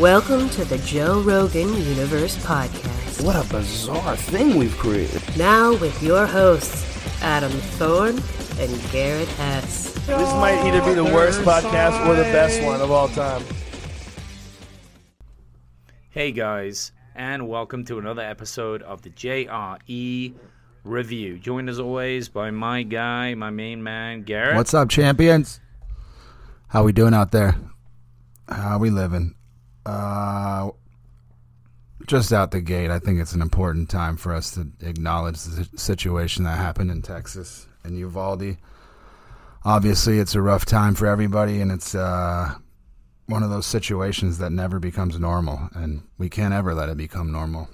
Welcome to the Joe Rogan Universe Podcast. What a bizarre thing we've created. Now with your hosts, Adam Thorne and Garrett Hess. This might either be the worst podcast or the best one of all time. Hey guys, and welcome to another episode of the JRE Review. Joined as always by my guy, my main man, Garrett. What's up, champions? How we doing out there? How we living? Just out the gate, I think it's an important time for us to acknowledge the situation that happened in Texas and Uvalde. Obviously, it's a rough time for everybody, and it's one of those situations that never becomes normal, and we can't ever let it become normal.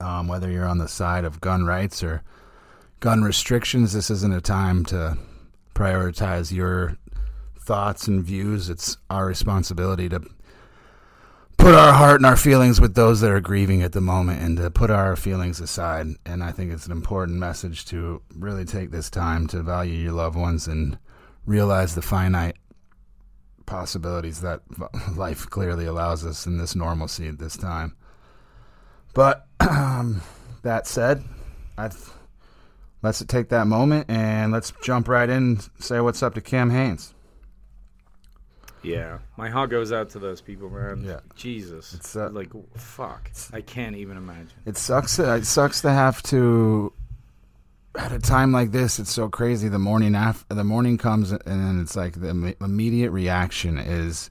Whether you're on the side of gun rights or gun restrictions, this isn't a time to prioritize your thoughts and views. It's our responsibility to put our heart and our feelings with those that are grieving at the moment and to put our feelings aside. And I think it's an important message to really take this time to value your loved ones and realize the finite possibilities that life clearly allows us in this normalcy at this time. But that said, let's take that moment and let's jump right in and say what's up to Cam Haines. Yeah, my heart goes out to those people, man. Yeah. Jesus, it's, like fuck, I can't even imagine. It sucks. It sucks to have to. At a time like this, it's so crazy. The morning after, the morning comes, and then it's like the immediate reaction is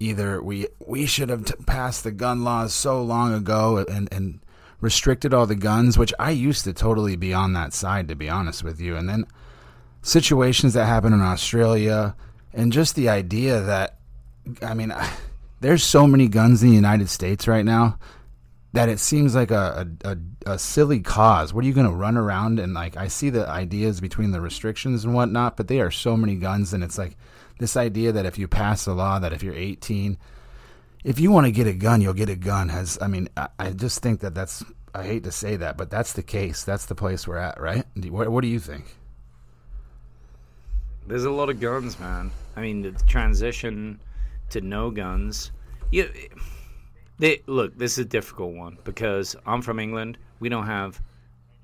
either we should have passed the gun laws so long ago and restricted all the guns, which I used to totally be on that side, to be honest with you. And then situations that happen in Australia. And just the idea that, I mean, there's so many guns in the United States right now that it seems like a silly cause. What are you going to run around and, like, I see the ideas between the restrictions and whatnot, but they are so many guns, and it's like this idea that if you pass a law, that if you're 18, if you want to get a gun, you'll get a gun. I just think that's, I hate to say that, but that's the case. That's the place we're at, right? What do you think? There's a lot of guns, man. I mean, the transition to no guns. Look, this is a difficult one because I'm from England. We don't have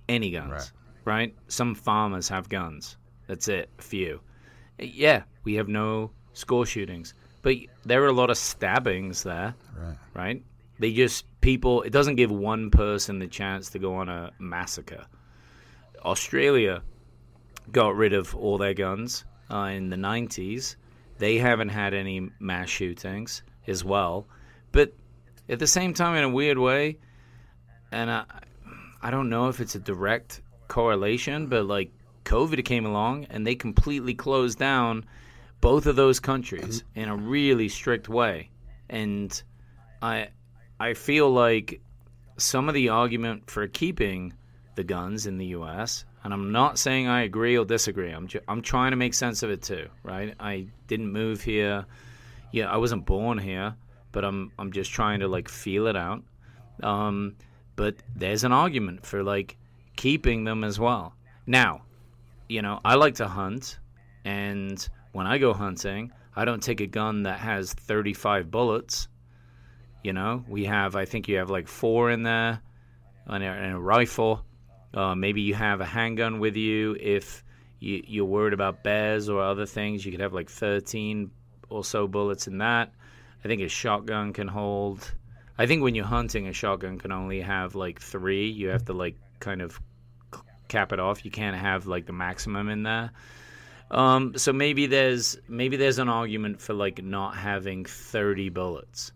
any guns, right? Some farmers have guns. That's it, a few. Yeah, we have no school shootings. But there are a lot of stabbings there, right? It doesn't give one person the chance to go on a massacre. Australia got rid of all their guns. In the 90s, they haven't had any mass shootings as well. But at the same time, in a weird way, and I don't know if it's a direct correlation, but like COVID came along and they completely closed down both of those countries in a really strict way. And I feel like some of the argument for keeping the guns in the U.S., and I'm not saying I agree or disagree. I'm trying to make sense of it too, right? I didn't move here. Yeah, I wasn't born here, but I'm just trying to like feel it out. But there's an argument for like keeping them as well. Now, you know, I like to hunt, and when I go hunting, I don't take a gun that has 35 bullets. You know, I think you have like 4 in there, and a rifle. Maybe you have a handgun with you. If you're worried about bears or other things, you could have like 13 or so bullets in that. I think a shotgun can hold. I think when you're hunting, a shotgun can only have like 3. You have to like kind of cap it off. You can't have like the maximum in there. So maybe there's an argument for like not having 30 bullets.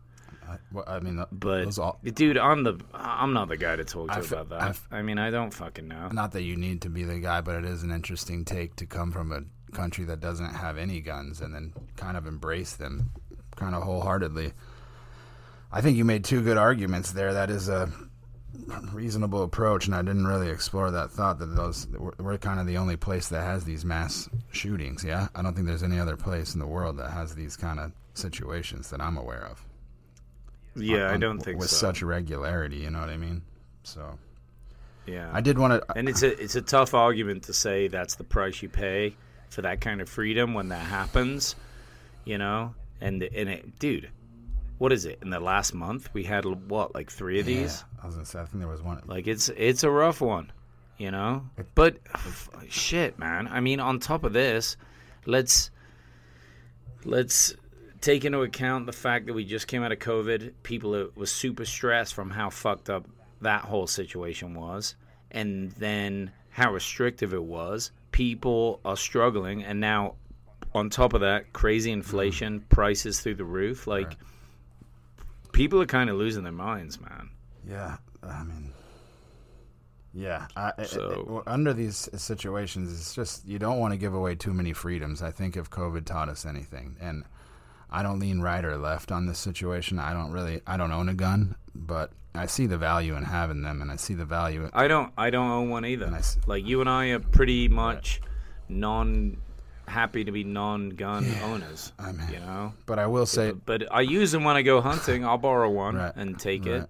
Dude, I'm not the guy to talk to about that. I don't fucking know. Not that you need to be the guy, but it is an interesting take to come from a country that doesn't have any guns and then kind of embrace them kind of wholeheartedly. I think you made 2 good arguments there. That is a reasonable approach, and I didn't really explore that thought that we're kind of the only place that has these mass shootings, yeah? I don't think there's any other place in the world that has these kind of situations that I'm aware of. Yeah, I don't think so. With such regularity, you know what I mean? So, yeah. I did want to... And it's a tough argument to say that's the price you pay for that kind of freedom when that happens, you know? And dude, what is it, in the last month we had, what, like three of these? I was going to say, I think there was one. Like, it's a rough one, you know? But, shit, man. I mean, on top of this, let's take into account the fact that we just came out of COVID. People were super stressed from how fucked up that whole situation was, and then how restrictive it was. People are struggling, and now on top of that, crazy inflation, prices through the roof. Like, people are kind of losing their minds, man. Yeah, I mean, yeah. Under these situations, it's just you don't want to give away too many freedoms. I think if COVID taught us anything, and I don't lean right or left on this situation. I don't own a gun, but I see the value in having them, and I see the value. I don't own one either. Like, you and I are pretty much happy to be non-gun owners. I mean, you know. But I will say. But I use them when I go hunting. I'll borrow one and take it.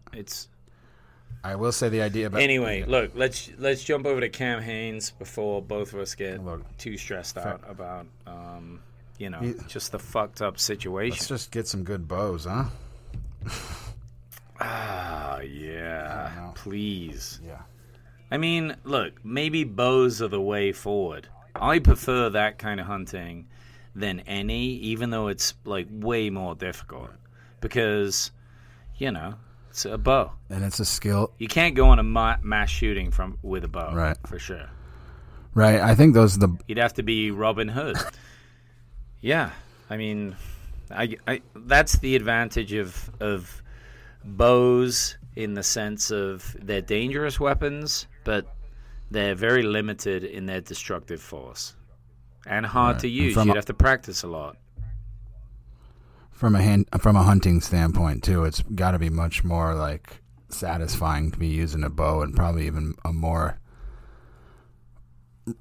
I will say the idea about. Anyway, look. Let's jump over to Cam Haines before both of us get too stressed out about. You know, just the fucked up situation. Let's just get some good bows, huh? Yeah. Please. Yeah. I mean, look, maybe bows are the way forward. I prefer that kind of hunting than any, even though it's, like, way more difficult. Because, you know, it's a bow. And it's a skill. You can't go on a mass shooting with a bow. Right. For sure. Right. I think those are the... You'd have to be Robin Hood. Yeah, I mean, I that's the advantage of bows in the sense of they're dangerous weapons, but they're very limited in their destructive force and hard to use. You'd have to practice a lot. From a hunting standpoint, too, it's got to be much more like satisfying to be using a bow, and probably even a more.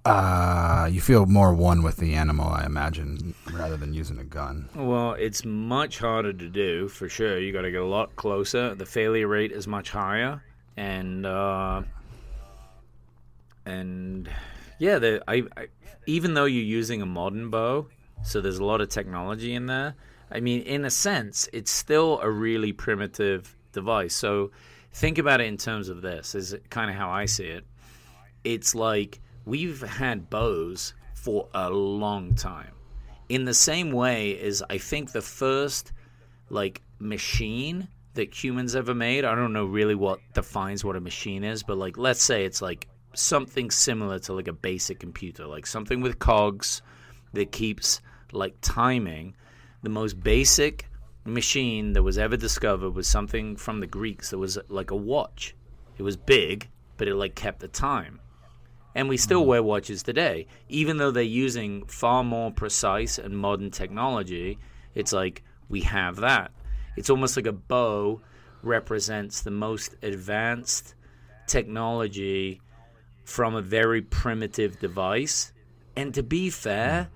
You feel more one with the animal, I imagine, rather than using a gun. Well, it's much harder to do, for sure. You got to get a lot closer. The failure rate is much higher, and yeah, even though you're using a modern bow, so there's a lot of technology in there. I mean, in a sense, it's still a really primitive device. So think about it in terms of this. Is kind of how I see it. It's like we've had bows for a long time. In the same way as I think the first, like, machine that humans ever made, I don't know really what defines what a machine is, but, like, let's say it's, like, something similar to, like, a basic computer, like something with cogs that keeps, like, timing. The most basic machine that was ever discovered was something from the Greeks that was, like, a watch. It was big, but it, like, kept the time. And we still wear watches today. Even though they're using far more precise and modern technology, it's like we have that. It's almost like a bow represents the most advanced technology from a very primitive device. And to be fair,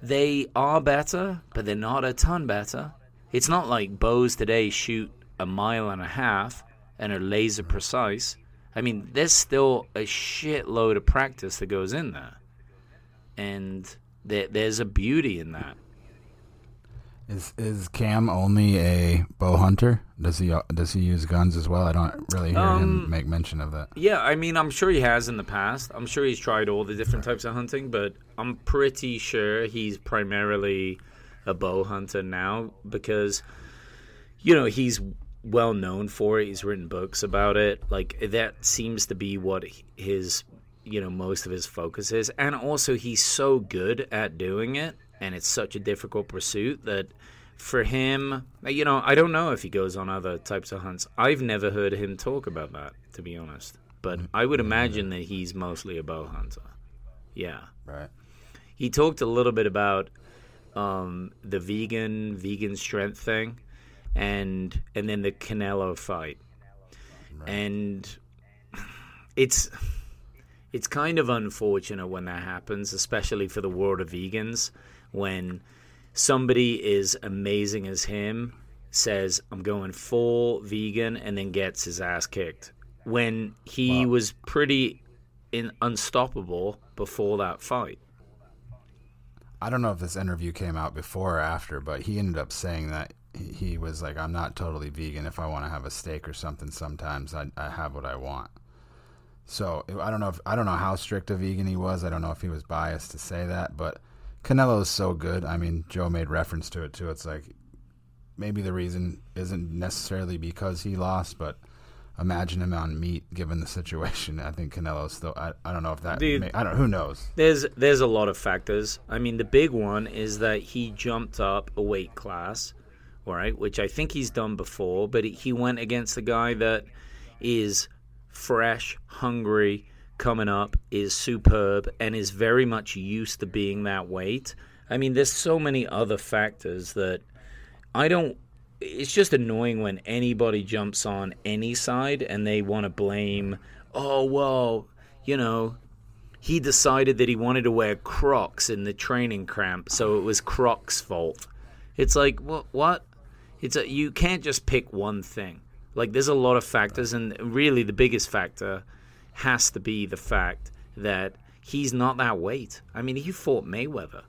they are better, but they're not a ton better. It's not like bows today shoot a mile and a half and are laser precise. I mean, there's still a shitload of practice that goes in there, and there's a beauty in that. Is Cam only a bow hunter? Does he use guns as well? I don't really hear him make mention of that. Yeah, I mean, I'm sure he has in the past. I'm sure he's tried all the different types of hunting, but I'm pretty sure he's primarily a bow hunter now because, you know, he's well known for it. He's written books about it. Like, that seems to be what his, you know, most of his focus is. And also, he's so good at doing it, and it's such a difficult pursuit that for him, you know, I don't know if he goes on other types of hunts. I've never heard him talk about that, to be honest. But I would imagine that he's mostly a bow hunter. Yeah. Right. He talked a little bit about the vegan strength thing. And then the Canelo fight. Right. And it's kind of unfortunate when that happens, especially for the world of vegans, when somebody as amazing as him says, I'm going full vegan, and then gets his ass kicked. When he was pretty unstoppable before that fight. I don't know if this interview came out before or after, but he ended up saying that he was like, I'm not totally vegan. If I want to have a steak or something, sometimes I have what I want. So I don't know how strict a vegan he was. I don't know if he was biased to say that, but Canelo is so good. I mean, Joe made reference to it too. It's like, maybe the reason isn't necessarily because he lost, but imagine him on meat given the situation. I think Canelo's still, I don't know if that, dude, I don't, who knows? There's a lot of factors. I mean, the big one is that he jumped up a weight class, all right, which I think he's done before, but he went against a guy that is fresh, hungry, coming up, is superb, and is very much used to being that weight. I mean, there's so many other factors that it's just annoying when anybody jumps on any side and they want to blame, oh, well, you know, he decided that he wanted to wear Crocs in the training camp, so it was Crocs' fault. It's like, what? You can't just pick one thing. Like, there's a lot of factors, and really the biggest factor has to be the fact that he's not that weight. I mean, he fought Mayweather.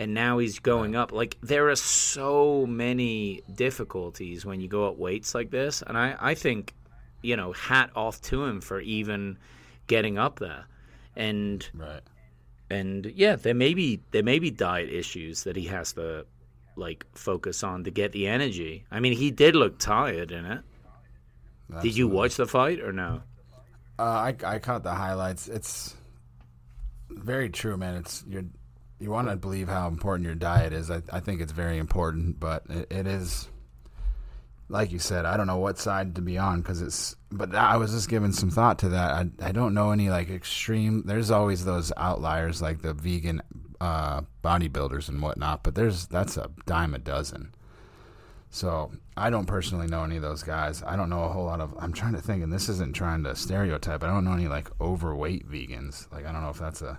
And now he's going up. Like, there are so many difficulties when you go up weights like this. And I think, you know, hat off to him for even getting up there. And right. And yeah, there may be diet issues that he has to, like, focus on to get the energy. I mean, he did look tired in it. Absolutely. Did you watch the fight or no? I caught the highlights. It's very true, man. You want to believe how important your diet is. I think it's very important, but it is, like you said, I don't know what side to be on, but I was just giving some thought to that. I don't know any, like, extreme. There's always those outliers, like the vegan bodybuilders and whatnot, but that's a dime a dozen. So I don't personally know any of those guys. I don't know a whole lot of, I'm trying to think, and this isn't trying to stereotype, I don't know any, like, overweight vegans. Like, I don't know if that's a,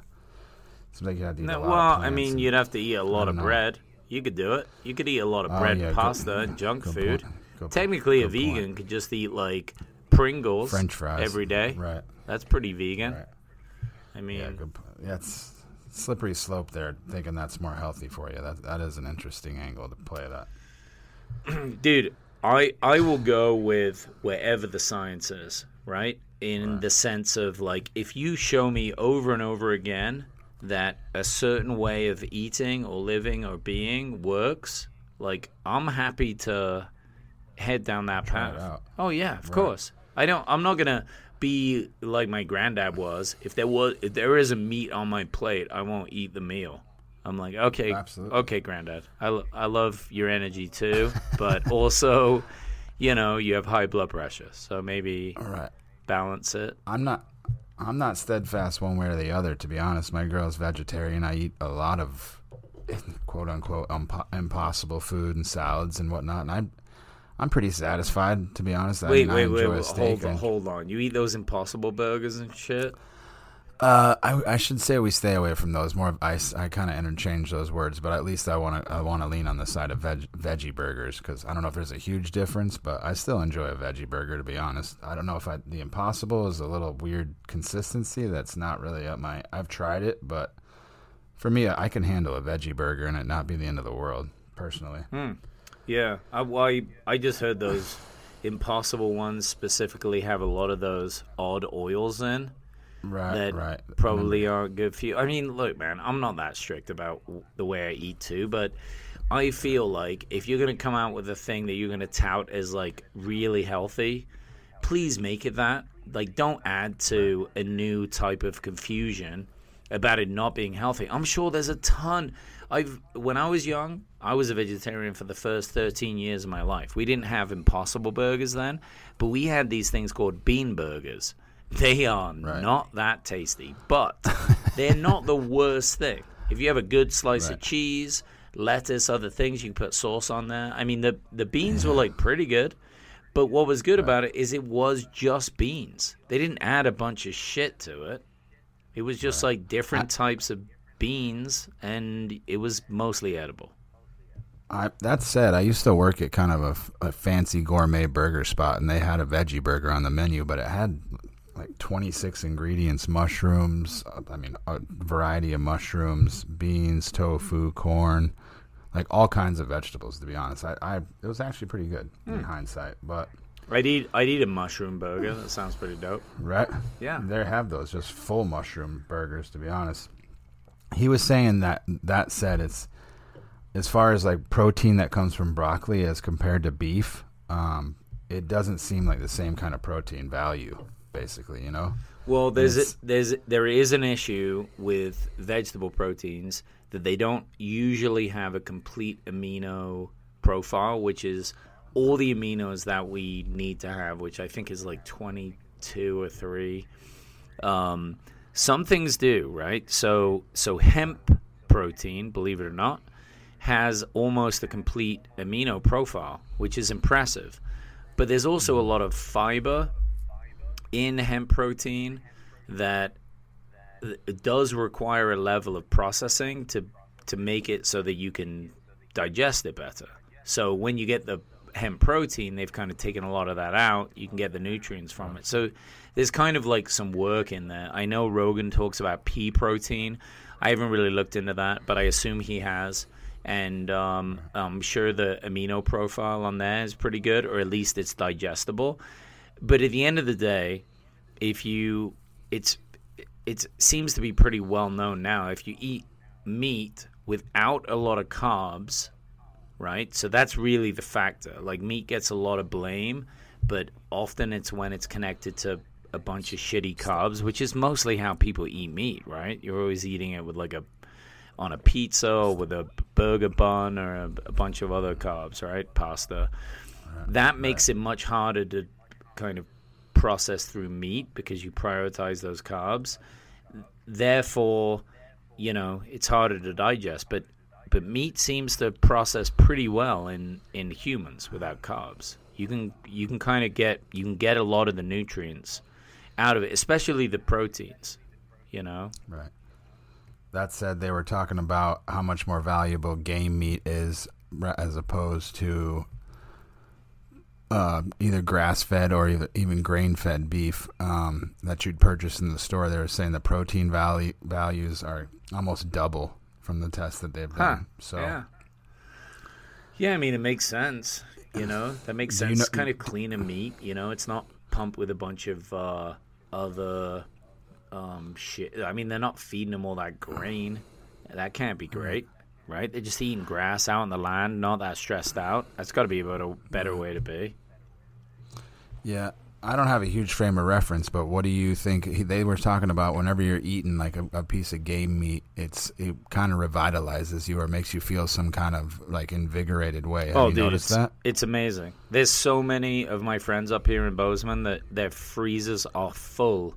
like, you had to eat a lot of plants. I mean, you'd have to eat a lot of bread. You could do it. You could eat a lot of bread, pasta, and junk food. Technically, a vegan could just eat, like, Pringles French fries every day. Right. That's pretty vegan. Right. I mean, yeah, it's slippery slope there, thinking that's more healthy for you. That is an interesting angle to play that. Dude, I will go with wherever the science is, right? In the sense of, like, if you show me over and over again that a certain way of eating or living or being works, like, I'm happy to head down that path. Oh yeah, of course. I'm not gonna be like my granddad was. If there is a meat on my plate, I won't eat the meal. I'm like, okay, absolutely. Okay, granddad, I love your energy too, but also, you know, you have high blood pressure, so maybe balance it. I'm not steadfast one way or the other, to be honest. My girl's vegetarian. I eat a lot of quote-unquote impossible food and salads and whatnot, and I'm pretty satisfied, to be honest. Wait, hold on. You eat those impossible burgers and shit? I should say we stay away from those. More, I kind of interchange those words, but at least I want to lean on the side of veggie burgers, because I don't know if there's a huge difference, but I still enjoy a veggie burger, to be honest. I don't know if the impossible is a little weird consistency that's not really up my. I've tried it, but for me, I can handle a veggie burger and it not be the end of the world, personally. Yeah, I just heard those impossible ones specifically have a lot of those odd oils in. Right. Probably aren't good for you. I mean, look, man, I'm not that strict about the way I eat too, but I feel like if you're going to come out with a thing that you're going to tout as, like, really healthy, please make it that. Like, don't add to a new type of confusion about it not being healthy. I'm sure there's a ton. When I was young, I was a vegetarian for the first 13 years of my life. We didn't have impossible burgers then, but we had these things called bean burgers. They are not that tasty, but they're not the worst thing. If you have a good slice of cheese, lettuce, other things, you can put sauce on there. I mean, the beans were, like, pretty good, but what was good about it is it was just beans. They didn't add a bunch of shit to it. It was just, like, different types of beans, and it was mostly edible. That said, I used to work at kind of a fancy gourmet burger spot, and they had a veggie burger on the menu, but it had, like, 26 ingredients, mushrooms, I mean, a variety of mushrooms, beans, tofu, corn, like all kinds of vegetables, to be honest. It was actually pretty good in hindsight, but I'd eat a mushroom burger. That sounds pretty dope, right? Yeah, there have those just full mushroom burgers, to be honest. He was saying that said, it's as far as like protein that comes from broccoli as compared to beef, it doesn't seem like the same kind of protein value, basically, you know. Well, there is an issue with vegetable proteins that they don't usually have a complete amino profile, which is all the aminos that we need to have, which I think is like 22 or 3. Some things do, right? So hemp protein, believe it or not, has almost a complete amino profile, which is impressive. But there's also a lot of fiber in hemp protein that does require a level of processing to make it so that you can digest it better. So when you get the hemp protein, they've kind of taken a lot of that out. You can get the nutrients from it. So there's kind of like some work in there. I know Rogan talks about pea protein. I haven't really looked into that, but I assume he has. And I'm sure the amino profile on there is pretty good, or at least it's digestible. But at the end of the day, it seems to be pretty well known now. If you eat meat without a lot of carbs, right? So that's really the factor. Like, meat gets a lot of blame, but often it's when it's connected to a bunch of shitty carbs, which is mostly how people eat meat, right? You're always eating it with like on a pizza or with a burger bun or a bunch of other carbs, right? Pasta. That makes it much harder to kind of process through meat because you prioritize those carbs. Therefore, you know, it's harder to digest. But meat seems to process pretty well in humans without carbs. You can get a lot of the nutrients out of it, especially the proteins, you know? Right. That said, they were talking about how much more valuable game meat is as opposed to either grass-fed or even grain-fed beef that you'd purchase in the store. They were saying the protein values are almost double from the test that they've done. Huh. So, yeah, I mean, it makes sense. You know, that makes sense. It's kind of cleaner meat. You know, it's not pumped with a bunch of other shit. I mean, they're not feeding them all that grain. That can't be great. Right? They're just eating grass out on the land, not that stressed out. That's got to be about a better way to be. Yeah. I don't have a huge frame of reference, but what do you think? They were talking about whenever you're eating like a piece of game meat, it kind of revitalizes you or makes you feel some kind of like invigorated way. Have you noticed that? It's amazing. There's so many of my friends up here in Bozeman that their freezers are full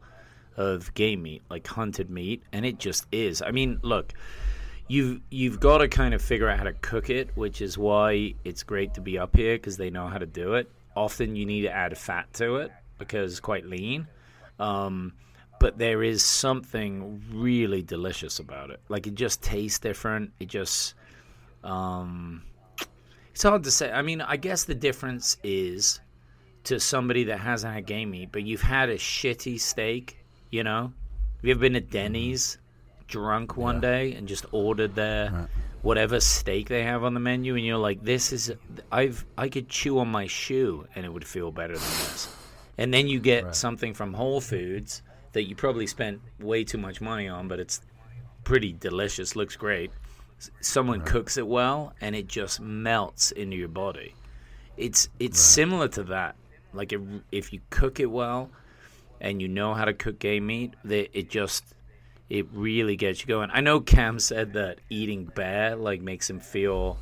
of game meat, like hunted meat, and it just is. I mean, look, You've got to kind of figure out how to cook it, which is why it's great to be up here because they know how to do it. Often you need to add fat to it because it's quite lean. But there is something really delicious about it. Like, it just tastes different. It just it's hard to say. I mean, I guess the difference is to somebody that hasn't had game meat, but you've had a shitty steak, you know? Have you ever been to Denny's? Drunk one day and just ordered their whatever steak they have on the menu, and you're like, this is I could chew on my shoe and it would feel better than this. And then you get something from Whole Foods that you probably spent way too much money on, but it's pretty delicious, looks great. Someone cooks it well and it just melts into your body. It's similar to that. Like, if you cook it well and you know how to cook game meat, it really gets you going. I know Cam said that eating bear like makes him feel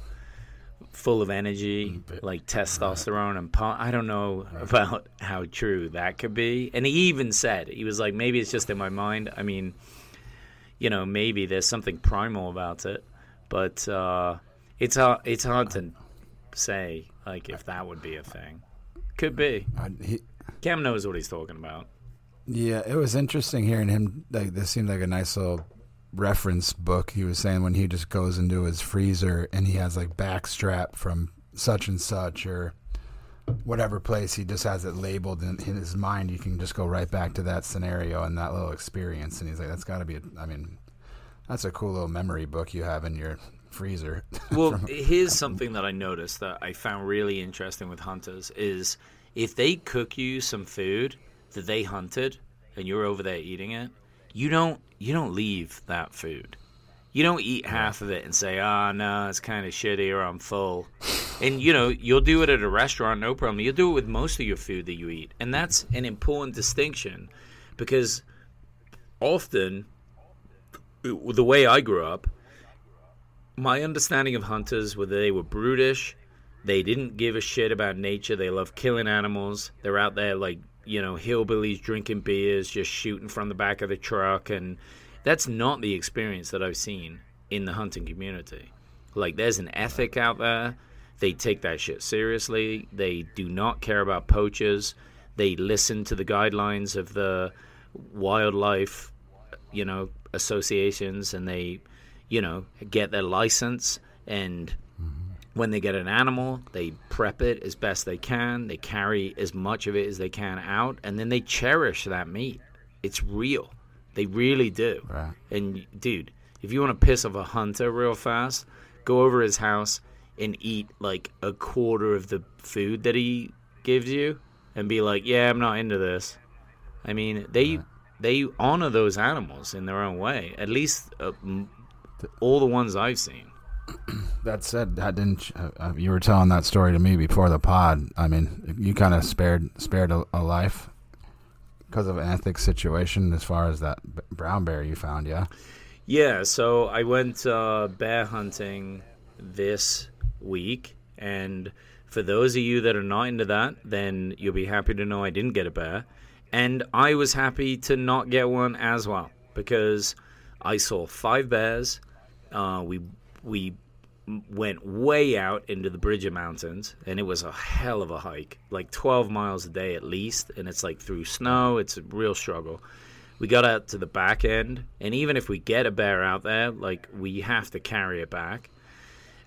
full of energy, like testosterone and pump. I don't know about how true that could be. And he even said, he was like, maybe it's just in my mind. I mean, you know, maybe there's something primal about it, but it's hard to say like if that would be a thing. Could be. Cam knows what he's talking about. Yeah, it was interesting hearing him. Like, this seemed like a nice little reference book. He was saying when he just goes into his freezer and he has like backstrap from such and such or whatever place, he just has it labeled in his mind. You can just go right back to that scenario and that little experience. And he's like, that's got to be, that's a cool little memory book you have in your freezer. Well, here's something that I noticed that I found really interesting with hunters is if they cook you some food that they hunted and you're over there eating it, you don't leave that food. You don't eat half of it and say, no, it's kind of shitty or I'm full. And, you'll do it at a restaurant, no problem. You'll do it with most of your food that you eat. And that's an important distinction because often the way I grew up, my understanding of hunters was they were brutish. They didn't give a shit about nature. They loved killing animals. They're out there like, hillbillies drinking beers, just shooting from the back of the truck and... That's not the experience that I've seen in the hunting community. Like, there's an ethic out there. They take that shit seriously. They do not care about poachers. They listen to the guidelines of the wildlife, associations, and they, get their license. And when they get an animal, they prep it as best they can. They carry as much of it as they can out, and then they cherish that meat. It's real. They really do. Right. And, dude, if you want to piss off a hunter real fast, go over his house and eat, like, a quarter of the food that he gives you and be like, yeah, I'm not into this. I mean, they honor those animals in their own way, at least all the ones I've seen. That said, you were telling that story to me before the pod. I mean, you kind of spared a life. Because of an ethic situation as far as that brown bear you found, yeah? Yeah, so I went bear hunting this week, and for those of you that are not into that, then you'll be happy to know I didn't get a bear. And I was happy to not get one as well, because I saw 5 bears. We went way out into the Bridger Mountains, and it was a hell of a hike, like 12 miles a day at least, and it's like through snow. It's a real struggle. We got out to the back end, and even if we get a bear out there, like, we have to carry it back.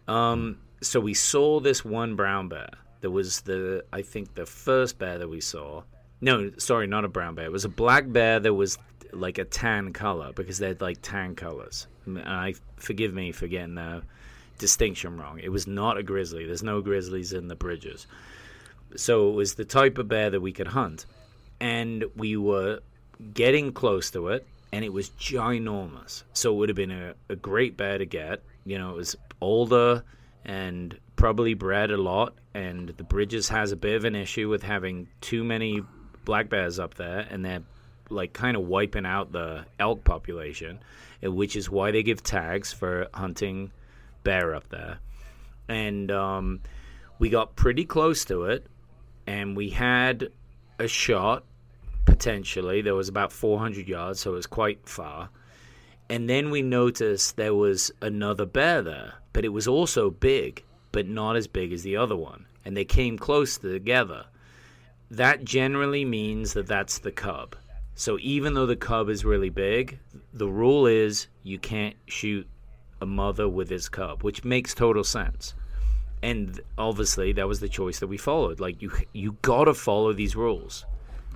So we saw this one brown bear. There was I think the first bear that we saw. No, sorry, not a brown bear. It was a black bear that was like a tan color, because they're like tan colors. And forgive me for getting the distinction wrong. It was not a grizzly. There's no grizzlies in the Bridges. So it was the type of bear that we could hunt. And we were getting close to it, and it was ginormous. So it would have been a great bear to get. It was older and probably bred a lot, and the Bridges has a bit of an issue with having too many black bears up there, and they're like kind of wiping out the elk population, which is why they give tags for hunting bear up there. And we got pretty close to it, and we had a shot potentially. There was about 400 yards, so it was quite far. And then we noticed there was another bear there, but it was also big, but not as big as the other one, and they came close together. That generally means that's the cub. So even though the cub is really big, the rule is you can't shoot a mother with his cub, which makes total sense. And obviously that was the choice that we followed. Like, you gotta follow these rules,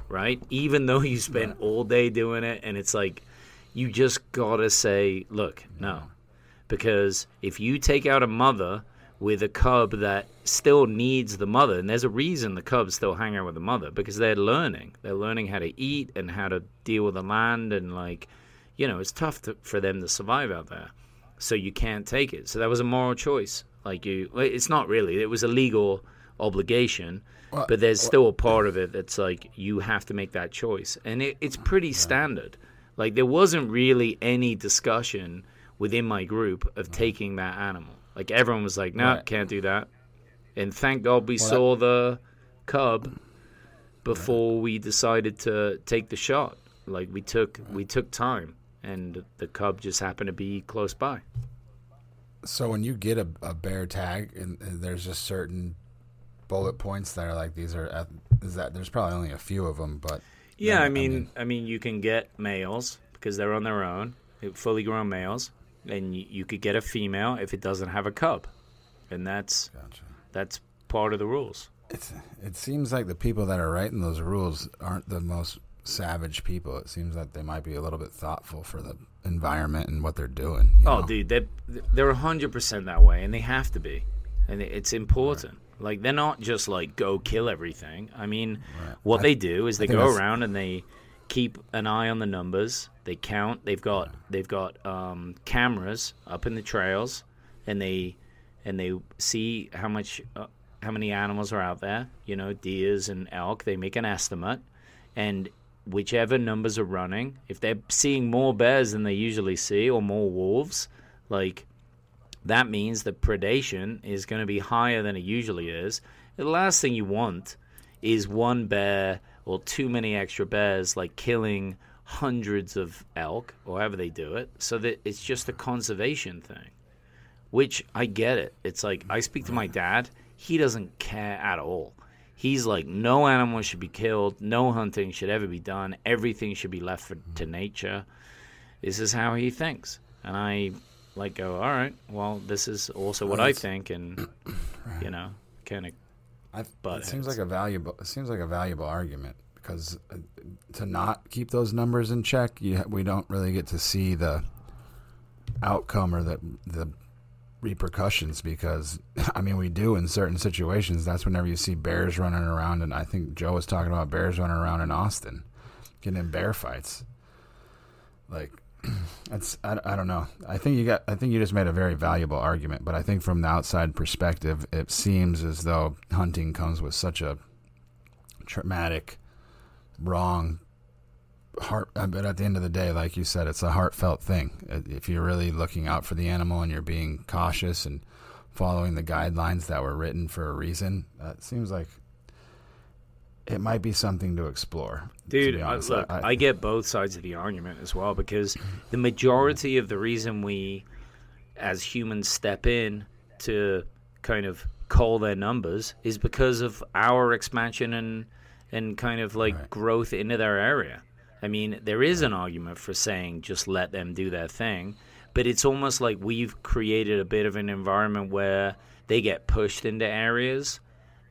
right? Even though you spent all day doing it, and it's like, you just gotta say, look, no. Because if you take out a mother with a cub that still needs the mother, and there's a reason the cubs still hang out with the mother, because they're learning how to eat and how to deal with the land, and like, it's tough for them to survive out there. So you can't take it. So that was a moral choice. Like, it's not really. It was a legal obligation, but there's still a part of it that's like, you have to make that choice. And it's pretty standard. Like, there wasn't really any discussion within my group of taking that animal. Like, everyone was like, no, can't do that. And thank God we saw the cub before we decided to take the shot. Like, we took time. And the cub just happened to be close by. So when you get a bear tag, and there's just certain bullet points that are like, these are, is that there's probably only a few of them, but yeah, I mean, you can get males because they're on their own, fully grown males, and you could get a female if it doesn't have a cub, and that's part of the rules. It seems like the people that are writing those rules aren't the most savage people, it seems like they might be a little bit thoughtful for the environment and what they're doing. Oh, dude, they're 100% that way, and they have to be. And it's important. Right. Like, they're not just like, go kill everything. I mean, right. What they do is they go around and they keep an eye on the numbers. They count. They've got cameras up in the trails, and they see how many animals are out there. You know, deers and elk. They make an estimate, and whichever numbers are running, if they're seeing more bears than they usually see, or more wolves, like, that means that predation is going to be higher than it usually is. The last thing you want is one bear or too many extra bears, like, killing hundreds of elk or however they do it. So that it's just a conservation thing, which I get it. It's like, I speak to my dad. He doesn't care at all. He's like, no animal should be killed. No hunting should ever be done. Everything should be left to nature. This is how he thinks. And I... like, go, all right, well, this is also what I think, and right. You know, kind of butt heads. It seems like a valuable argument, because to not keep those numbers in check, we don't really get to see the outcome or the repercussions, because I mean, we do in certain situations. That's whenever you see bears running around, and I think Joe was talking about bears running around in Austin, getting in bear fights, like. I don't know. I think you just made a very valuable argument, but I think from the outside perspective, it seems as though hunting comes with such a traumatic, wrong heart. But at the end of the day, like you said, it's a heartfelt thing. If you're really looking out for the animal and you're being cautious and following the guidelines that were written for a reason, it seems like it might be something to explore. Dude, to look, I get both sides of the argument as well, because the majority of the reason we, as humans, step in to kind of cull their numbers is because of our expansion and kind of like growth into their area. I mean, there is an argument for saying just let them do their thing, but it's almost like we've created a bit of an environment where they get pushed into areas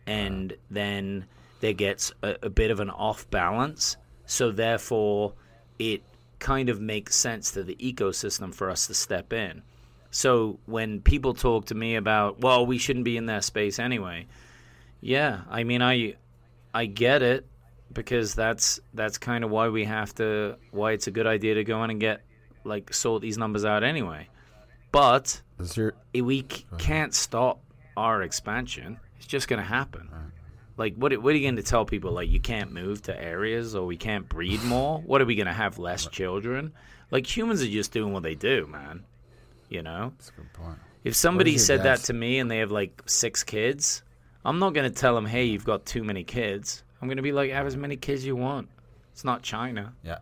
and then... there gets a bit of an off balance, so therefore it kind of makes sense to the ecosystem for us to step in. So when people talk to me about, well, we shouldn't be in that space anyway, yeah, I mean, I get it, because that's kind of why we have to, why it's a good idea to go in and get, like, sort these numbers out anyway. But we can't stop our expansion. It's just going to happen. Like, what are you going to tell people? Like, you can't move to areas, or we can't breed more? What, are we going to have less children? Like, humans are just doing what they do, man. You know? That's a good point. If somebody said that to me and they have, like, 6 kids, I'm not going to tell them, hey, you've got too many kids. I'm going to be like, have as many kids you want. It's not China. Yeah.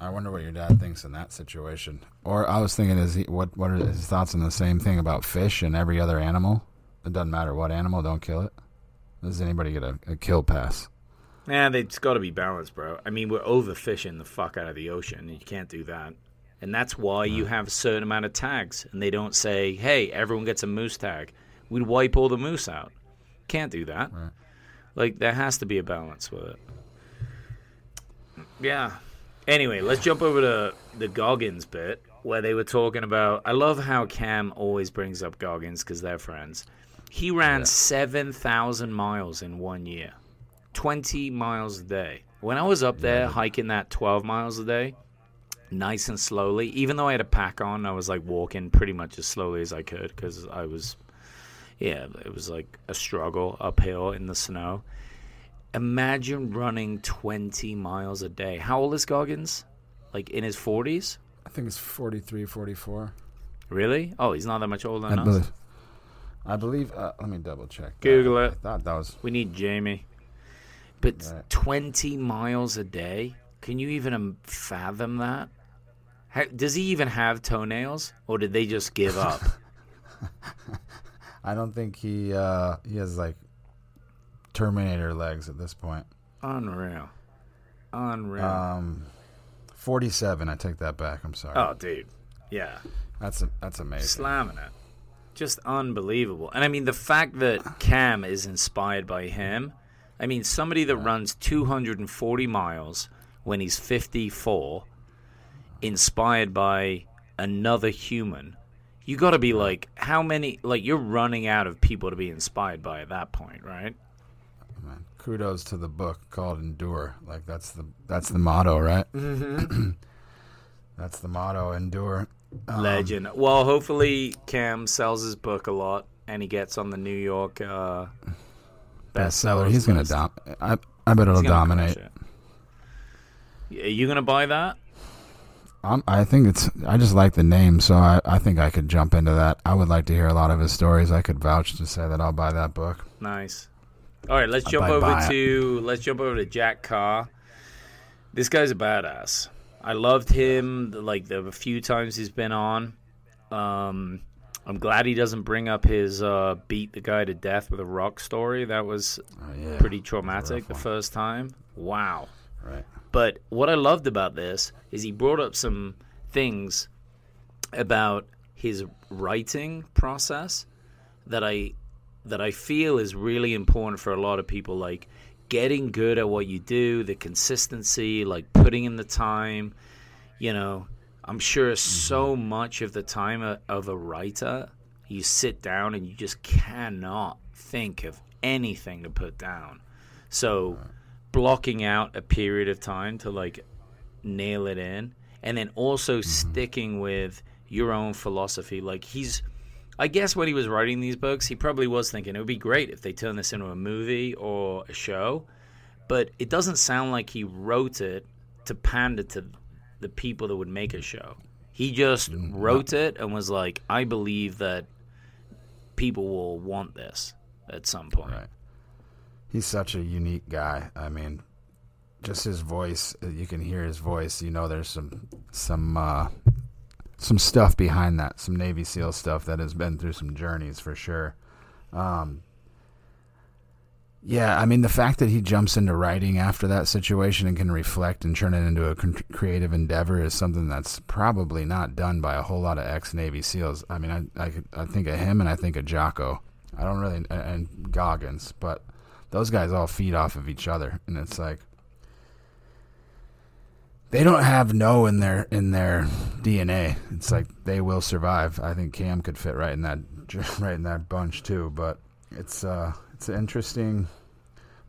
I wonder what your dad thinks in that situation. Or I was thinking, what are his thoughts on the same thing about fish and every other animal? It doesn't matter what animal, don't kill it. Does anybody get a kill pass? Nah, it's got to be balanced, bro. I mean, we're overfishing the fuck out of the ocean. You can't do that. And that's why you have a certain amount of tags. And they don't say, hey, everyone gets a moose tag. We'd wipe all the moose out. Can't do that. Right. Like, there has to be a balance with it. Yeah. Anyway, let's jump over to the Goggins bit, where they were talking about... I love how Cam always brings up Goggins because they're friends. He ran 7,000 miles in 1 year, 20 miles a day. When I was up there hiking that 12 miles a day, nice and slowly, even though I had a pack on, I was like walking pretty much as slowly as I could, because I was, it was like a struggle uphill in the snow. Imagine running 20 miles a day. How old is Goggins? Like in his 40s? I think it's 43, 44. Really? Oh, he's not that much older than us. I believe, let me double check. Google it. I thought that was... We need Jamie. But 20 miles a day? Can you even fathom that? Does he even have toenails? Or did they just give up? I don't think he has, like, Terminator legs at this point. Unreal. 47, I take that back. I'm sorry. Oh, dude. Yeah. That's amazing. Slamming it. Just unbelievable. And I mean, the fact that Cam is inspired by him, I mean, somebody that runs 240 miles when he's 54, inspired by another human, you got to be like, how many? Like, you're running out of people to be inspired by at that point, right? Man, kudos to the book called Endure. Like, that's the motto, right? Mm-hmm. That's the motto, Endure. Legend. Well, hopefully Cam sells his book a lot and he gets on the New York bestseller. He's going to dominate. I bet it'll dominate. Are you going to buy that? I just like the name, so I think I could jump into that. I would like to hear a lot of his stories. I could vouch to say that I'll buy that book. Nice. All right, let's jump over to Jack Carr. This guy's a badass. I loved him, like, the few times he's been on. I'm glad he doesn't bring up his beat the guy to death with a rock story. That was pretty traumatic the first time. Wow. Right. But what I loved about this is he brought up some things about his writing process that I feel is really important for a lot of people, like getting good at what you do, the consistency, like putting in the time. You know, I'm sure so much of the time of a writer, you sit down and you just cannot think of anything to put down. So blocking out a period of time to like nail it in, and then also sticking with your own philosophy. Like, I guess when he was writing these books, he probably was thinking it would be great if they turn this into a movie or a show, but it doesn't sound like he wrote it to pander to the people that would make a show. He just wrote it and was like, I believe that people will want this at some point. Right. He's such a unique guy. I mean, just his voice, you can hear his voice. You know, there's some stuff behind that, some Navy SEAL stuff that has been through some journeys for sure. Yeah, I mean, the fact that he jumps into writing after that situation and can reflect and turn it into a creative endeavor is something that's probably not done by a whole lot of ex-Navy SEALs. I mean, I think of him and I think of Jocko. I don't really, and Goggins, but those guys all feed off of each other, and it's like, they don't have no in their DNA. It's like they will survive. I think Cam could fit right in that bunch too. But it's an interesting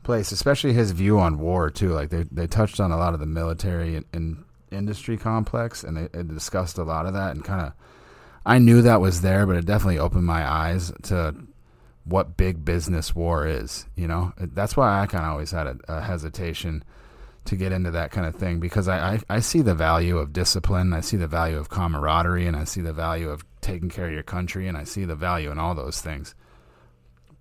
place, especially his view on war too. Like they touched on a lot of the military and industry complex, and they discussed a lot of that. And kind of, I knew that was there, but it definitely opened my eyes to what big business war is. You know, that's why I kind of always had a hesitation to get into that kind of thing, because I see the value of discipline, I see the value of camaraderie, and I see the value of taking care of your country, and I see the value in all those things.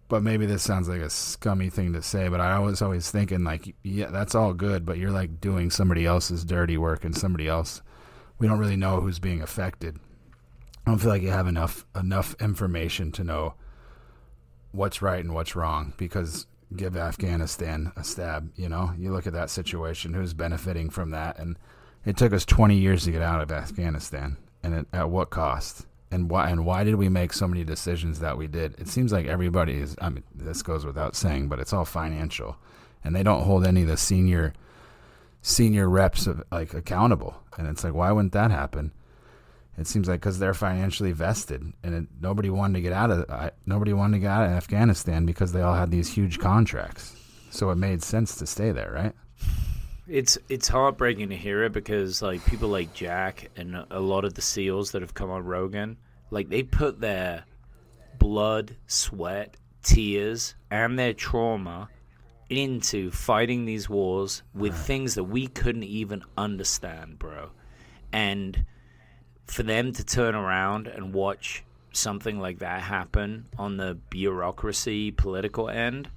But maybe this sounds like a scummy thing to say, but I was always thinking, like, yeah, that's all good, but you're like doing somebody else's dirty work, and somebody else, we don't really know who's being affected. I don't feel like you have enough information to know what's right and what's wrong, because give Afghanistan a stab, you know? You look at that situation, who's benefiting from that? And it took us 20 years to get out of Afghanistan. And at what cost? And why did we make so many decisions that we did? It seems like everybody is, I mean, this goes without saying, but it's all financial. And they don't hold any of the senior reps of, like, accountable. And it's like, why wouldn't that happen? It seems like because they're financially vested, and nobody wanted to get out of Afghanistan because they all had these huge contracts. So it made sense to stay there, right? It's heartbreaking to hear it, because like people like Jack and a lot of the SEALs that have come on Rogan, like they put their blood, sweat, tears, and their trauma into fighting these wars with things that we couldn't even understand, bro, and for them to turn around and watch something like that happen on the bureaucracy political end,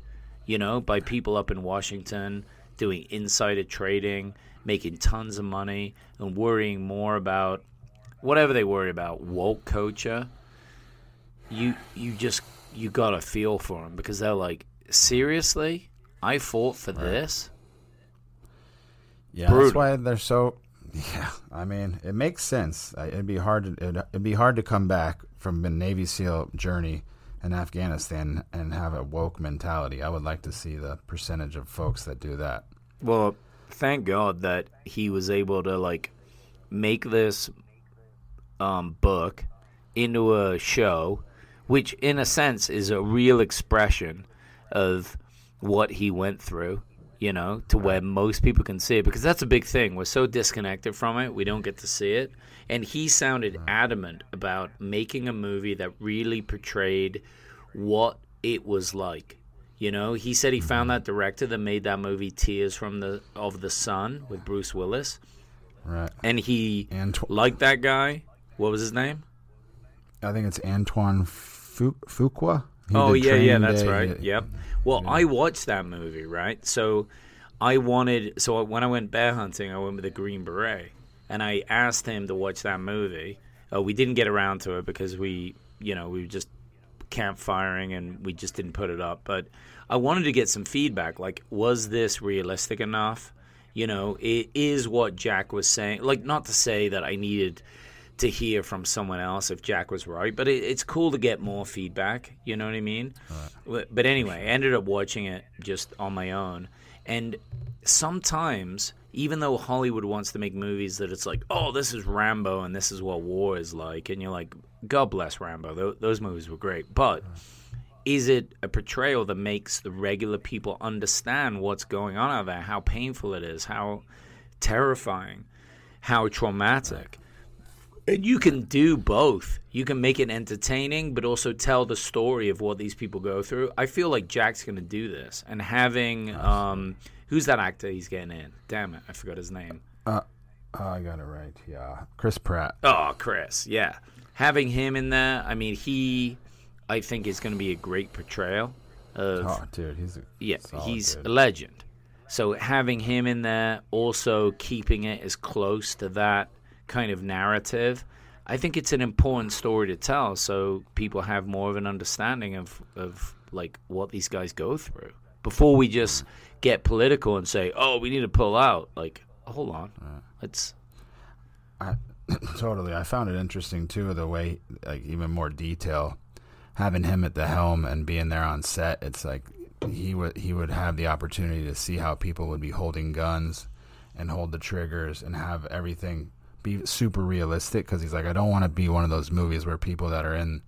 you know, by people up in Washington doing insider trading, making tons of money, and worrying more about whatever they worry about, woke culture, you got to feel for them, because they're like, seriously? I fought for this? Yeah, brutal. That's why they're so... Yeah, I mean, it makes sense. It'd be hard to come back from a Navy SEAL journey in Afghanistan and have a woke mentality. I would like to see the percentage of folks that do that. Well, thank God that he was able to, like, make this book into a show, which in a sense is a real expression of what he went through, you know, to where most people can see it, because that's a big thing. We're so disconnected from it, we don't get to see it. And he sounded adamant about making a movie that really portrayed what it was like. You know, he said he found that director that made that movie Tears of the Sun with Bruce Willis. Right. And he liked that guy. What was his name? I think it's Antoine Fuqua. That's right. Yep. Well, yeah. I watched that movie, right? So when I went bear hunting, I went with the Green Beret. And I asked him to watch that movie. We didn't get around to it because we were just campfiring and we just didn't put it up. But I wanted to get some feedback. Like, was this realistic enough? You know, it is what Jack was saying. Like, not to say that I needed to hear from someone else if Jack was right, but it's cool to get more feedback. You know what I mean? Right. But anyway, I ended up watching it just on my own. And sometimes, even though Hollywood wants to make movies that it's like, oh, this is Rambo and this is what war is like, and you're like, God bless Rambo. Those movies were great. But is it a portrayal that makes the regular people understand what's going on out there, how painful it is, how terrifying, how traumatic? And you can do both. You can make it entertaining, but also tell the story of what these people go through. I feel like Jack's going to do this. And having who's that actor he's getting in? Damn it, I forgot his name. I got it right, yeah. Chris Pratt. Oh, Chris, yeah. Having him in there, I mean, I think is going to be a great portrayal. He's a legend. So having him in there, also keeping it as close to that kind of narrative, I think it's an important story to tell, so people have more of an understanding of like what these guys go through before we just get political and say, oh, we need to pull out. Like, hold on, I found it interesting too, the way, like, even more detail having him at the helm and being there on set. It's like he would have the opportunity to see how people would be holding guns and hold the triggers and have everything be super realistic, because he's like, I don't want to be one of those movies where people that are in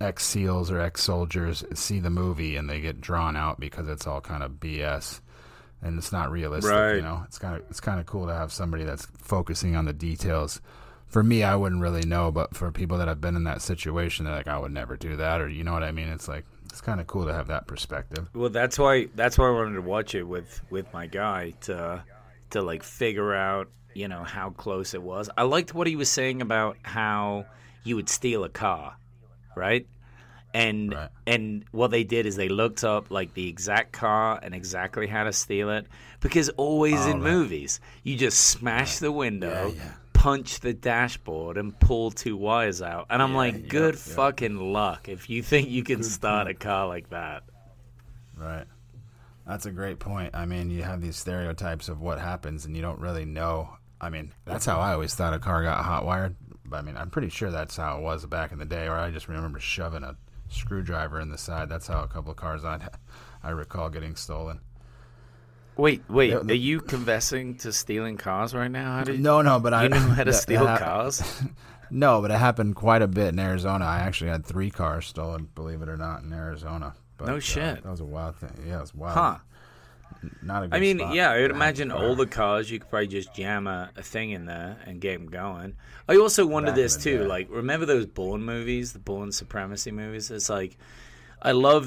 ex-SEALs or ex-soldiers see the movie and they get drawn out because it's all kind of BS and it's not realistic. Right. You know, it's kind of cool to have somebody that's focusing on the details. For me, I wouldn't really know, but for people that have been in that situation, they're like, I would never do that, or you know what I mean? It's like, it's kind of cool to have that perspective. Well, that's why I wanted to watch it with my guy to like figure out, you know, how close it was. I liked what he was saying about how you would steal a car, right? And what they did is they looked up like the exact car and exactly how to steal it, because always movies, you just smash the window, punch the dashboard, and pull two wires out. And I'm fucking luck if you think you can start a car like that. Right. That's a great point. I mean, you have these stereotypes of what happens, and you don't really know. I mean, that's how I always thought a car got hot-wired. I mean, I'm pretty sure that's how it was back in the day, or I just remember shoving a screwdriver in the side. That's how a couple of cars I recall getting stolen. Wait, are you confessing to stealing cars right now? You know how to steal cars? No, but it happened quite a bit in Arizona. I actually had 3 cars stolen, believe it or not, in Arizona. But, no shit. That was a wild thing. Yeah, it was wild. Huh. Not a good spot. Yeah, I would imagine all the cars, you could probably just jam a thing in there and get them going. I also wonder this, too. Day. Like, remember those Bourne movies, the Bourne Supremacy movies? It's like, I love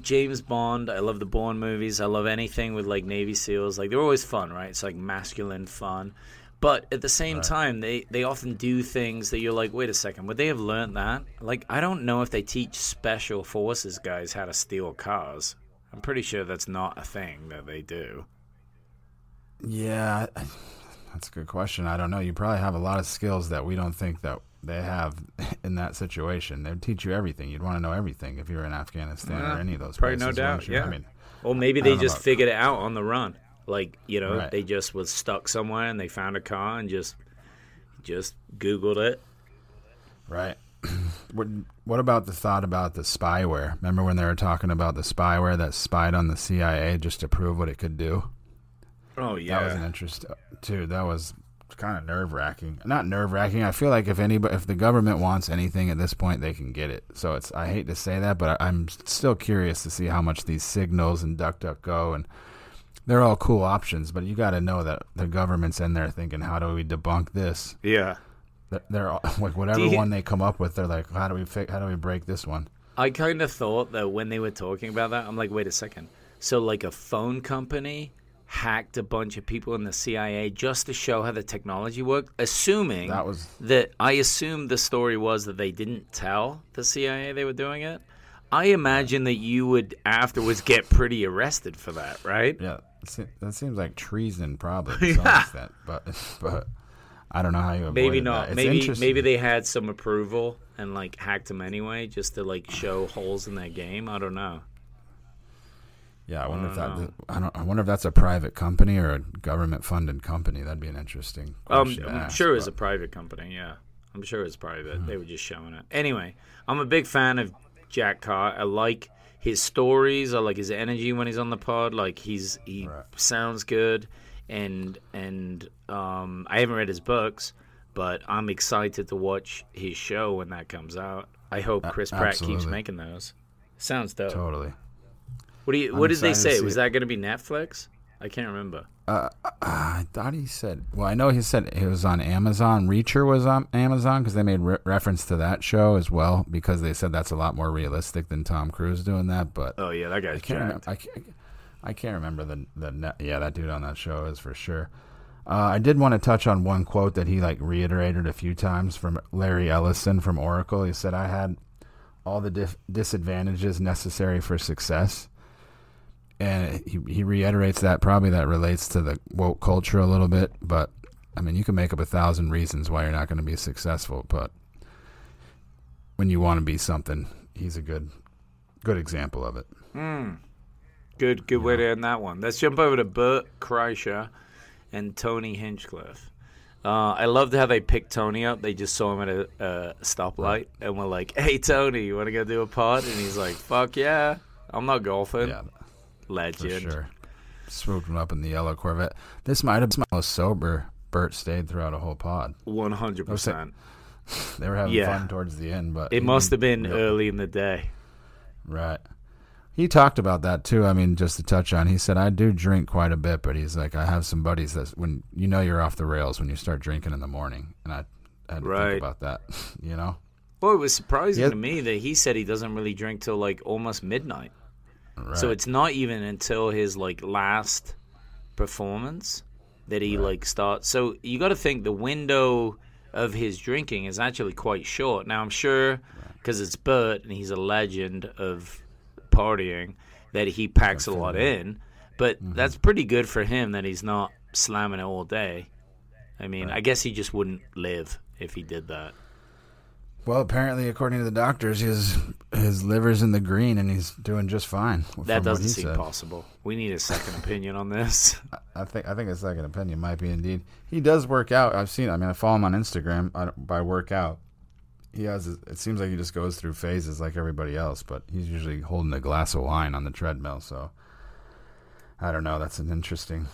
James Bond. I love the Bourne movies. I love anything with, like, Navy SEALs. Like, they're always fun, right? It's, like, masculine fun. But at the same time, they often do things that you're like, wait a second, would they have learned that? Like, I don't know if they teach special forces guys how to steal cars. I'm pretty sure that's not a thing that they do. Yeah, that's a good question. I don't know. You probably have a lot of skills that we don't think that they have in that situation. They'd teach you everything. You'd want to know everything if you were in Afghanistan or any of those places. Probably, no doubt, yeah. I mean, or maybe they just figured it out on the run. Like, you know, they just was stuck somewhere and they found a car and just Googled it. Right. What about the thought about the spyware? Remember when they were talking about the spyware that spied on the CIA just to prove what it could do? Oh, yeah. That was an interesting, dude. That was kind of nerve wracking. Not nerve wracking. I feel like if the government wants anything at this point, they can get it. So it's, I hate to say that, but I'm still curious to see how much these signals and DuckDuckGo and they're all cool options, but you got to know that the government's in there thinking, how do we debunk this? Yeah. They're all, like whatever one they come up with, they're like, how do we break this one? I kind of thought that when they were talking about that, I'm like, wait a second. So like a phone company hacked a bunch of people in the CIA just to show how the technology worked, assuming that I assumed the story was that they didn't tell the CIA they were doing it. I imagine that you would afterwards get pretty arrested for that, right? Yeah, that seems like treason, probably. To some extent, but I don't know how you avoid that. Maybe not. Maybe they had some approval and like hacked them anyway, just to like show holes in their game. I don't know. Yeah, I wonder if that's a private company or a government-funded company. That'd be an interesting question to ask, sure it's a private company, yeah. I'm sure it's private. They were just showing it. Anyway, I'm a big fan of Jack Carr. I like his stories. I like his energy when he's on the pod. Like he sounds good. And I haven't read his books, but I'm excited to watch his show when that comes out. I hope Chris Pratt keeps making those. Sounds dope. Totally. What did they say? Was that going to be Netflix? I can't remember. I thought he said... Well, I know he said it was on Amazon. Reacher was on Amazon because they made reference to that show as well because they said that's a lot more realistic than Tom Cruise doing that, but... Oh, yeah, that guy's jacked. I can't remember that dude on that show is for sure. I did want to touch on one quote that he like reiterated a few times from Larry Ellison from Oracle. He said, I had all the disadvantages necessary for success. And he reiterates that. Probably that relates to the woke culture a little bit, but I mean, you can make up 1,000 reasons why you're not going to be successful, but when you want to be something, he's a good example of it. Good way to end that one. Let's jump over to Bert Kreischer and Tony Hinchcliffe. I loved how they picked Tony up. They just saw him at a stoplight and were like, hey, Tony, you want to go do a pod? And he's like, fuck yeah, I'm not golfing. Yeah. Legend. For sure. Swooped him up in the yellow Corvette. This might have been the most sober Bert stayed throughout a whole pod. 100%. They were having fun towards the end, but it must have been early in the day. Right. He talked about that too. I mean, just to touch on, he said, I do drink quite a bit, but he's like, I have some buddies that when you know you're off the rails when you start drinking in the morning. And I had to think about that, you know? Well, it was surprising to me that he said he doesn't really drink till like almost midnight. Right. So it's not even until his like last performance that he like starts. So you got to think the window of his drinking is actually quite short. Now I'm sure because it's Bert and he's a legend of partying that he packs a lot in, but that's pretty good for him that he's not slamming it all day. I mean, I guess he just wouldn't live if he did that. Well, apparently, according to the doctors, his liver's in the green, and he's doing just fine. That doesn't seem possible. We need a second opinion on this. I think a second opinion might be indeed. He does work out. I've seen. I mean, I follow him on Instagram by workout. He has. It seems like he just goes through phases like everybody else, but he's usually holding a glass of wine on the treadmill. So I don't know. That's an interesting.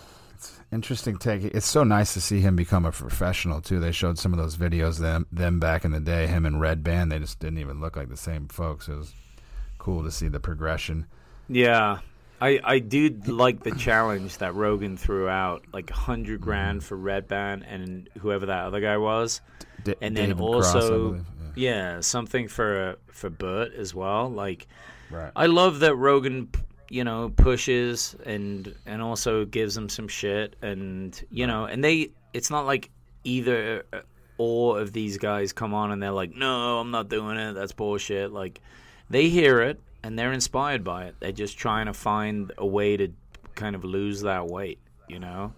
Interesting take. It's so nice to see him become a professional too. They showed some of those videos them back in the day, him and Red Band. They just didn't even look like the same folks. It was cool to see the progression. Yeah, I do like the challenge that Rogan threw out, like $100,000 for Red Band and whoever that other guy was, and then David also Cross, something for Bert as well. Like, right. I love that Rogan. You know, pushes and also gives them some shit, and you know, and it's not like either or of these guys come on and they're like, no, I'm not doing it, that's bullshit. Like, they hear it and they're inspired by it. They're just trying to find a way to kind of lose that weight, you know.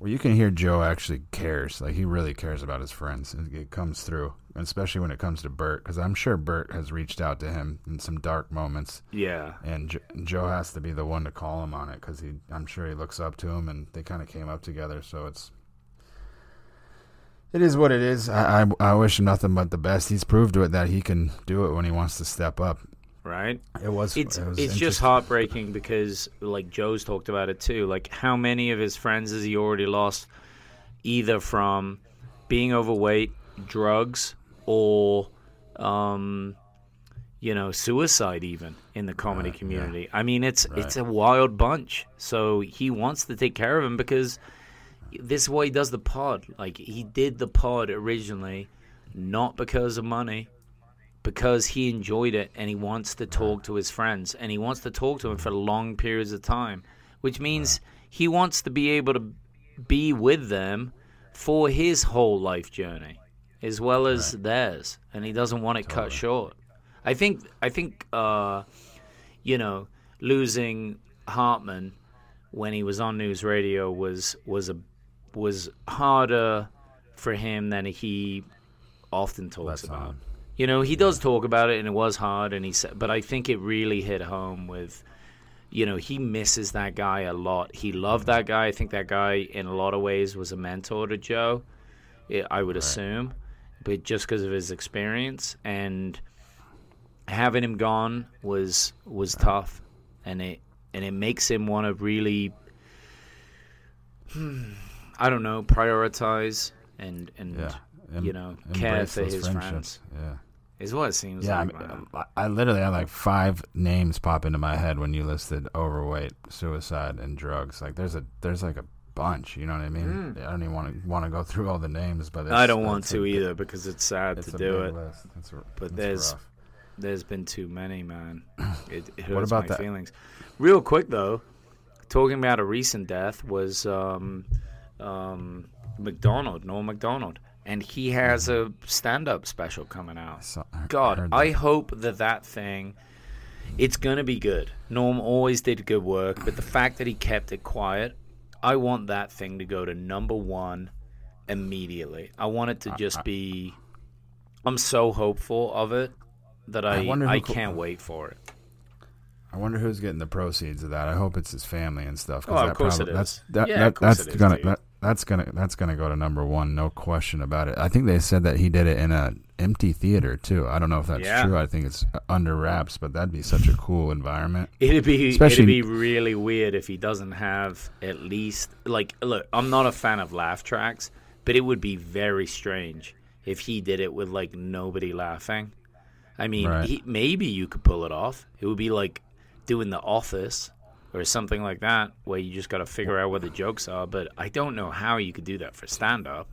Well, you can hear Joe actually cares. Like, he really cares about his friends. It comes through, especially when it comes to Bert, because I'm sure Bert has reached out to him in some dark moments. Yeah. And Joe has to be the one to call him on it, because I'm sure he looks up to him, and they kind of came up together. So it is what it is. I wish him nothing but the best. He's proved to it that he can do it when he wants to step up. right? It's just heartbreaking because, like, Joe's talked about it too. Like, how many of his friends has he already lost either from being overweight, drugs, or suicide even in the comedy community. Yeah. I mean, it's a wild bunch. So he wants to take care of him because this is why he does the pod. Like, he did the pod originally not because of money, because he enjoyed it and he wants to talk to his friends and he wants to talk to them for long periods of time, which means he wants to be able to be with them for his whole life journey as well as theirs, and he doesn't want it cut short. I think losing Hartman when he was on News Radio was harder for him than he often talks about. You know, he does talk about it, and it was hard, and he said, but I think it really hit home with, you know, he misses that guy a lot. He loved that guy. I think that guy, in a lot of ways, was a mentor to Joe, I would assume, but just because of his experience, and having him gone was tough, and it makes him want to really, prioritize and care for his friends. Yeah, is what it seems like. I literally had like 5 names pop into my head when you listed overweight, suicide, and drugs. Like there's a bunch, you know what I mean? I don't even want to go through all the names, but I don't want to either because it's sad to do it. But there's been too many, man. It hurts what about my feelings. Real quick, though, talking about a recent death was Norm MacDonald. And he has a stand-up special coming out. God, I hope that thing, it's going to be good. Norm always did good work, but the fact that he kept it quiet, I want that thing to go to #1 immediately. I want it to just be, I'm so hopeful of it. That I can't wait for it. I wonder who's getting the proceeds of that. I hope it's his family and stuff. Oh, of course it is. That's gonna go to #1, no question about it. I think they said that he did it in an empty theater too. I don't know if that's true. I think it's under wraps, but that'd be such a cool environment. It'd be really weird if he doesn't have at least look. I'm not a fan of laugh tracks, but it would be very strange if he did it with like nobody laughing. I mean, maybe you could pull it off. It would be like doing The Office or something like that where you just got to figure out where the jokes are. But I don't know how you could do that for stand-up.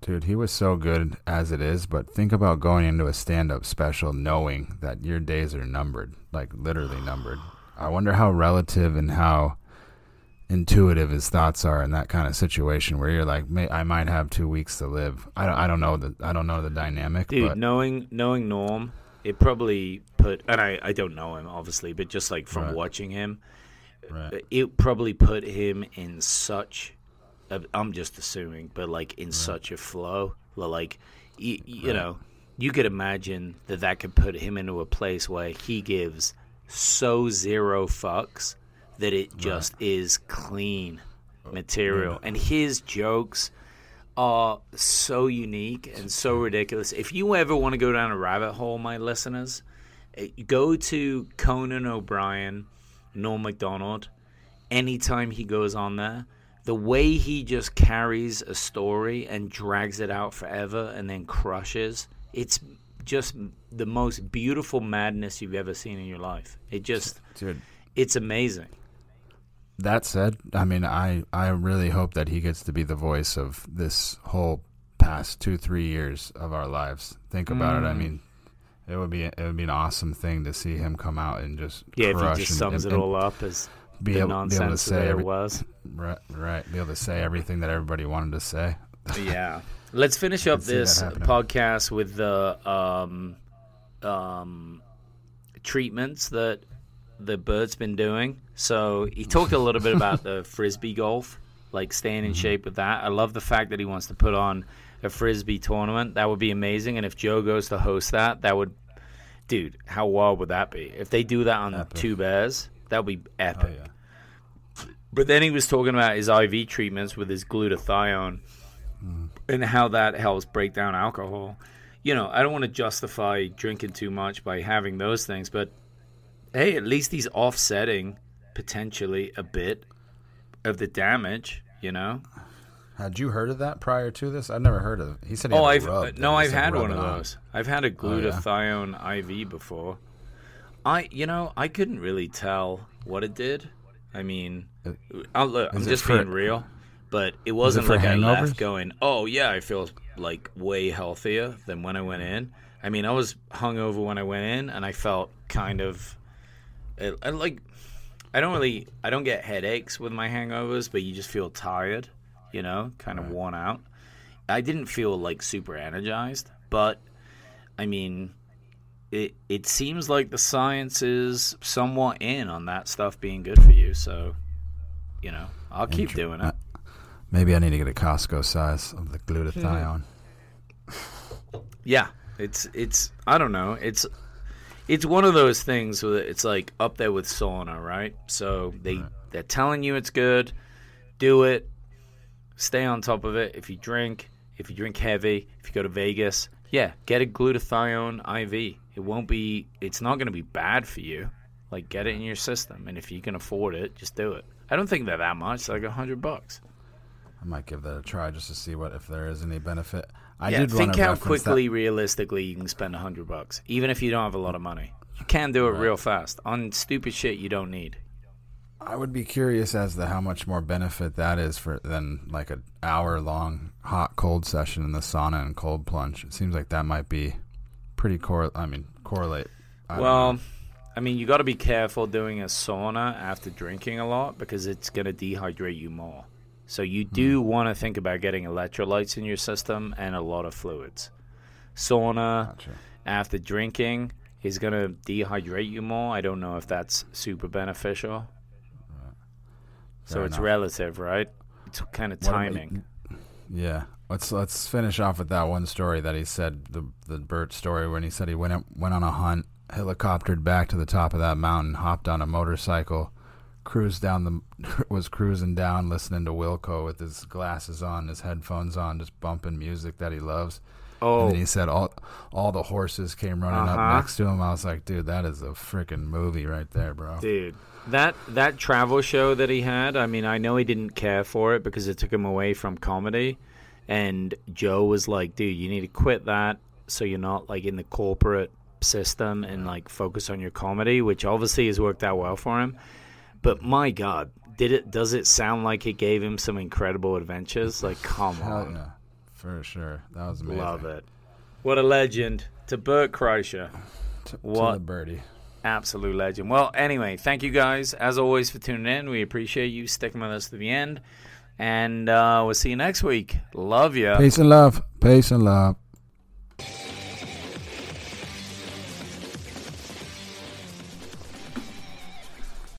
Dude, he was so good as it is, but think about going into a stand-up special knowing that your days are numbered, like literally numbered. I wonder how relative and how intuitive his thoughts are in that kind of situation where you're like, I might have 2 weeks to live. I don't know the dynamic. Dude, but knowing Norm, it probably put, and I don't know him obviously, but just like from watching him, it probably put him in such, I'm just assuming, but like in such a flow, like you know, you could imagine that could put him into a place where he gives so zero fucks that it just is clean material. Yeah. And his jokes are so unique and so ridiculous. If you ever want to go down a rabbit hole, my listeners, go to Conan O'Brien, Norm MacDonald, anytime he goes on there. The way he just carries a story and drags it out forever and then crushes, it's just the most beautiful madness you've ever seen in your life. It just, dude, it's amazing. That said, I mean, I really hope that he gets to be the voice of this whole past 2-3 years of our lives. Think about it. I mean, it would be an awesome thing to see him come out and just crush. If he just sums it all up as the nonsense to say that it was. Right, be able to say everything that everybody wanted to say. Yeah, let's finish up this podcast with the treatments that the Bert's been doing. So he talked a little bit about the frisbee golf, like staying in shape with that. I love the fact that he wants to put on a frisbee tournament. That would be amazing. And if Joe goes to host that would, dude, how wild would that be? If they do that on epic. Two Bears, that would be epic. Oh, yeah. But then he was talking about his IV treatments with his glutathione and how that helps break down alcohol. you know, I don't want to justify drinking too much by having those things, but hey, at least he's offsetting potentially a bit of the damage, you know? Had you heard of that prior to this? I've never heard of it. He said he had a rub. No, I've had one of those. I've had a glutathione IV before. I couldn't really tell what it did. I mean, I'm just being real, but it wasn't like I left going, oh, yeah, I feel like way healthier than when I went in. I mean, I was hungover when I went in, and I felt kind of like I don't get headaches with my hangovers, but you just feel tired. You know, kind of worn out. I didn't feel like super energized, but I mean, it seems like the science is somewhat in on that stuff being good for you. So, you know, I'll keep doing it. Maybe I need to get a Costco size of the glutathione. Yeah, it's I don't know. It's one of those things where it's like up there with sauna, right? So they're telling you it's good, do it. Stay on top of it. If you drink heavy, if you go to Vegas, yeah, get a glutathione IV. It's not going to be bad for you. Like, get it in your system, and if you can afford it, just do it. I don't think they're that much. It's like $100. I might give that a try just to see if there is any benefit. Think how quickly, realistically, you can spend $100, even if you don't have a lot of money. You can do it real fast on stupid shit you don't need. I would be curious as to how much more benefit that is than like an hour-long hot-cold session in the sauna and cold plunge. It seems like that might be pretty correlate. You got to be careful doing a sauna after drinking a lot because it's going to dehydrate you more. So you do want to think about getting electrolytes in your system and a lot of fluids. Sauna after drinking is going to dehydrate you more. I don't know if that's super beneficial. So it's relative, right? It's kind of timing. Yeah. Let's finish off with that one story that he said, the Bert story, when he said he went on a hunt, helicoptered back to the top of that mountain, hopped on a motorcycle, was cruising down, listening to Wilco with his glasses on, his headphones on, just bumping music that he loves. Oh. And then he said all the horses came running up next to him. I was like, dude, that is a freaking movie right there, bro. Dude, that travel show that he had, I mean, I know he didn't care for it because it took him away from comedy. And Joe was like, dude, you need to quit that so you're not like in the corporate system and like focus on your comedy, which obviously has worked out well for him. But my God, does it sound like it gave him some incredible adventures? Like, come on. Yeah. For sure. That was amazing. Love it. What a legend. To Bert Kreischer. What a birdie. Absolute legend. Well, anyway, thank you guys, as always, for tuning in. We appreciate you sticking with us to the end. And we'll see you next week. Love you. Peace and love. Peace and love.